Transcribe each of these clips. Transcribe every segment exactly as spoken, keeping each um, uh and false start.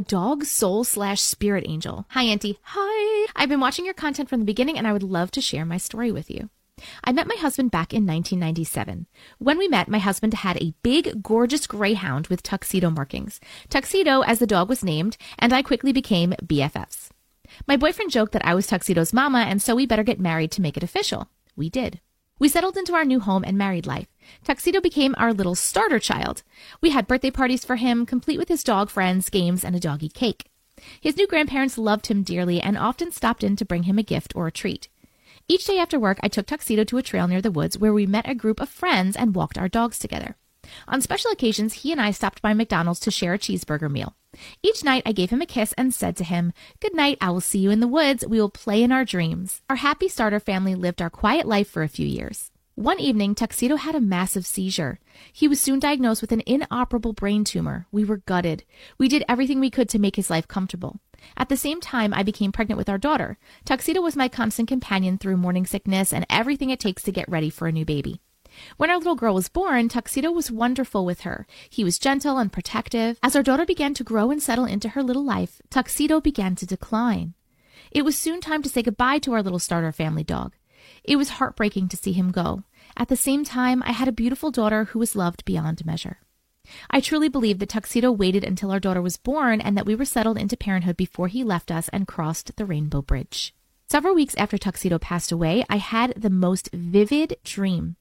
Dog soul slash spirit angel. Hi, Auntie. Hi. I've been watching your content from the beginning, and I would love to share my story with you. I met my husband back in nineteen ninety-seven. When we met, my husband had a big, gorgeous greyhound with tuxedo markings. Tuxedo, as the dog was named, and I quickly became B F Fs. My boyfriend joked that I was Tuxedo's mama, and so we better get married to make it official. We did. We settled into our new home and married life. Tuxedo became our little starter child. We had birthday parties for him, complete with his dog friends, games, and a doggy cake. His new grandparents loved him dearly and often stopped in to bring him a gift or a treat. Each day after work, I took Tuxedo to a trail near the woods where we met a group of friends and walked our dogs together. On special occasions, he and I stopped by McDonald's to share a cheeseburger meal. Each night, I gave him a kiss and said to him, "Good night, I will see you in the woods. We will play in our dreams." Our happy starter family lived our quiet life for a few years. One evening, Tuxedo had a massive seizure. He was soon diagnosed with an inoperable brain tumor. We were gutted. We did everything we could to make his life comfortable. At the same time, I became pregnant with our daughter. Tuxedo was my constant companion through morning sickness and everything it takes to get ready for a new baby. When our little girl was born, Tuxedo was wonderful with her. He was gentle and protective. As our daughter began to grow and settle into her little life, Tuxedo began to decline. It was soon time to say goodbye to our little starter family dog. It was heartbreaking to see him go. At the same time, I had a beautiful daughter who was loved beyond measure. I truly believe that Tuxedo waited until our daughter was born and that we were settled into parenthood before he left us and crossed the Rainbow Bridge. Several weeks after Tuxedo passed away, I had the most vivid dream.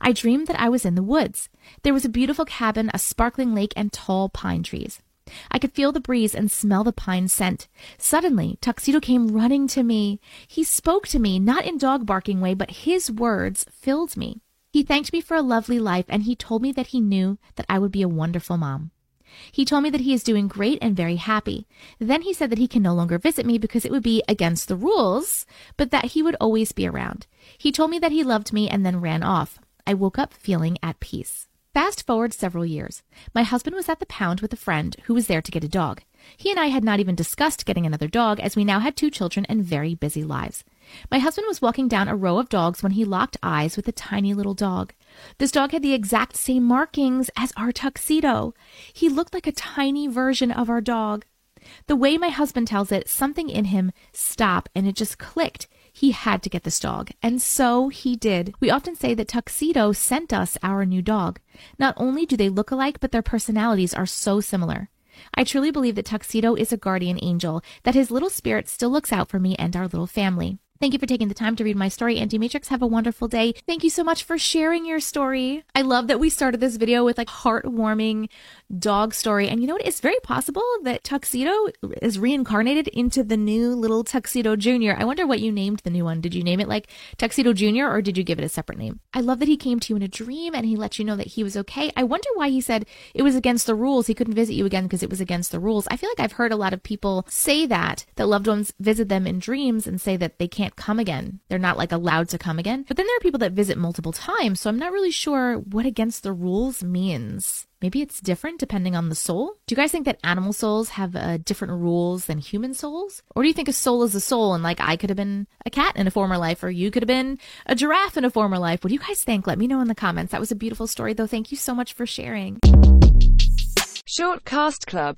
I dreamed that I was in the woods. There was a beautiful cabin, a sparkling lake, and tall pine trees. I could feel the breeze and smell the pine scent. Suddenly, Tuxedo came running to me. He spoke to me, not in dog barking way, but his words filled me. He thanked me for a lovely life, and he told me that he knew that I would be a wonderful mom. He told me that he is doing great and very happy. Then he said that he can no longer visit me because it would be against the rules, but that he would always be around. He told me that he loved me and then ran off. I woke up feeling at peace. Fast forward several years. My husband was at the pound with a friend who was there to get a dog. He and I had not even discussed getting another dog, as we now had two children and very busy lives. My husband was walking down a row of dogs when he locked eyes with a tiny little dog. This dog had the exact same markings as our Tuxedo. He looked like a tiny version of our dog. The way my husband tells it, something in him stopped and it just clicked. He had to get this dog, and so he did. We often say that Tuxedo sent us our new dog. Not only do they look alike, but their personalities are so similar. I truly believe that Tuxedo is a guardian angel, that his little spirit still looks out for me and our little family. Thank you for taking the time to read my story, Auntie Matrix. Have a wonderful day. Thank you so much for sharing your story. I love that we started this video with like heartwarming dog story. And you know what? It's very possible that Tuxedo is reincarnated into the new little Tuxedo Junior. I wonder what you named the new one. Did you name it like Tuxedo Junior or did you give it a separate name? I love that he came to you in a dream and he let you know that he was okay. I wonder why he said it was against the rules. He couldn't visit you again because it was against the rules. I feel like I've heard a lot of people say that, that loved ones visit them in dreams and say that they can't Can't come again. They're not like allowed to come again. But then there are people that visit multiple times, so I'm not really sure what against the rules means. Maybe it's different depending on the soul. Do you guys think that animal souls have uh, different rules than human souls? Or do you think a soul is a soul and like I could have been a cat in a former life or you could have been a giraffe in a former life? What do you guys think? Let me know in the comments. That was a beautiful story though. Thank you so much for sharing. Shortcast Club.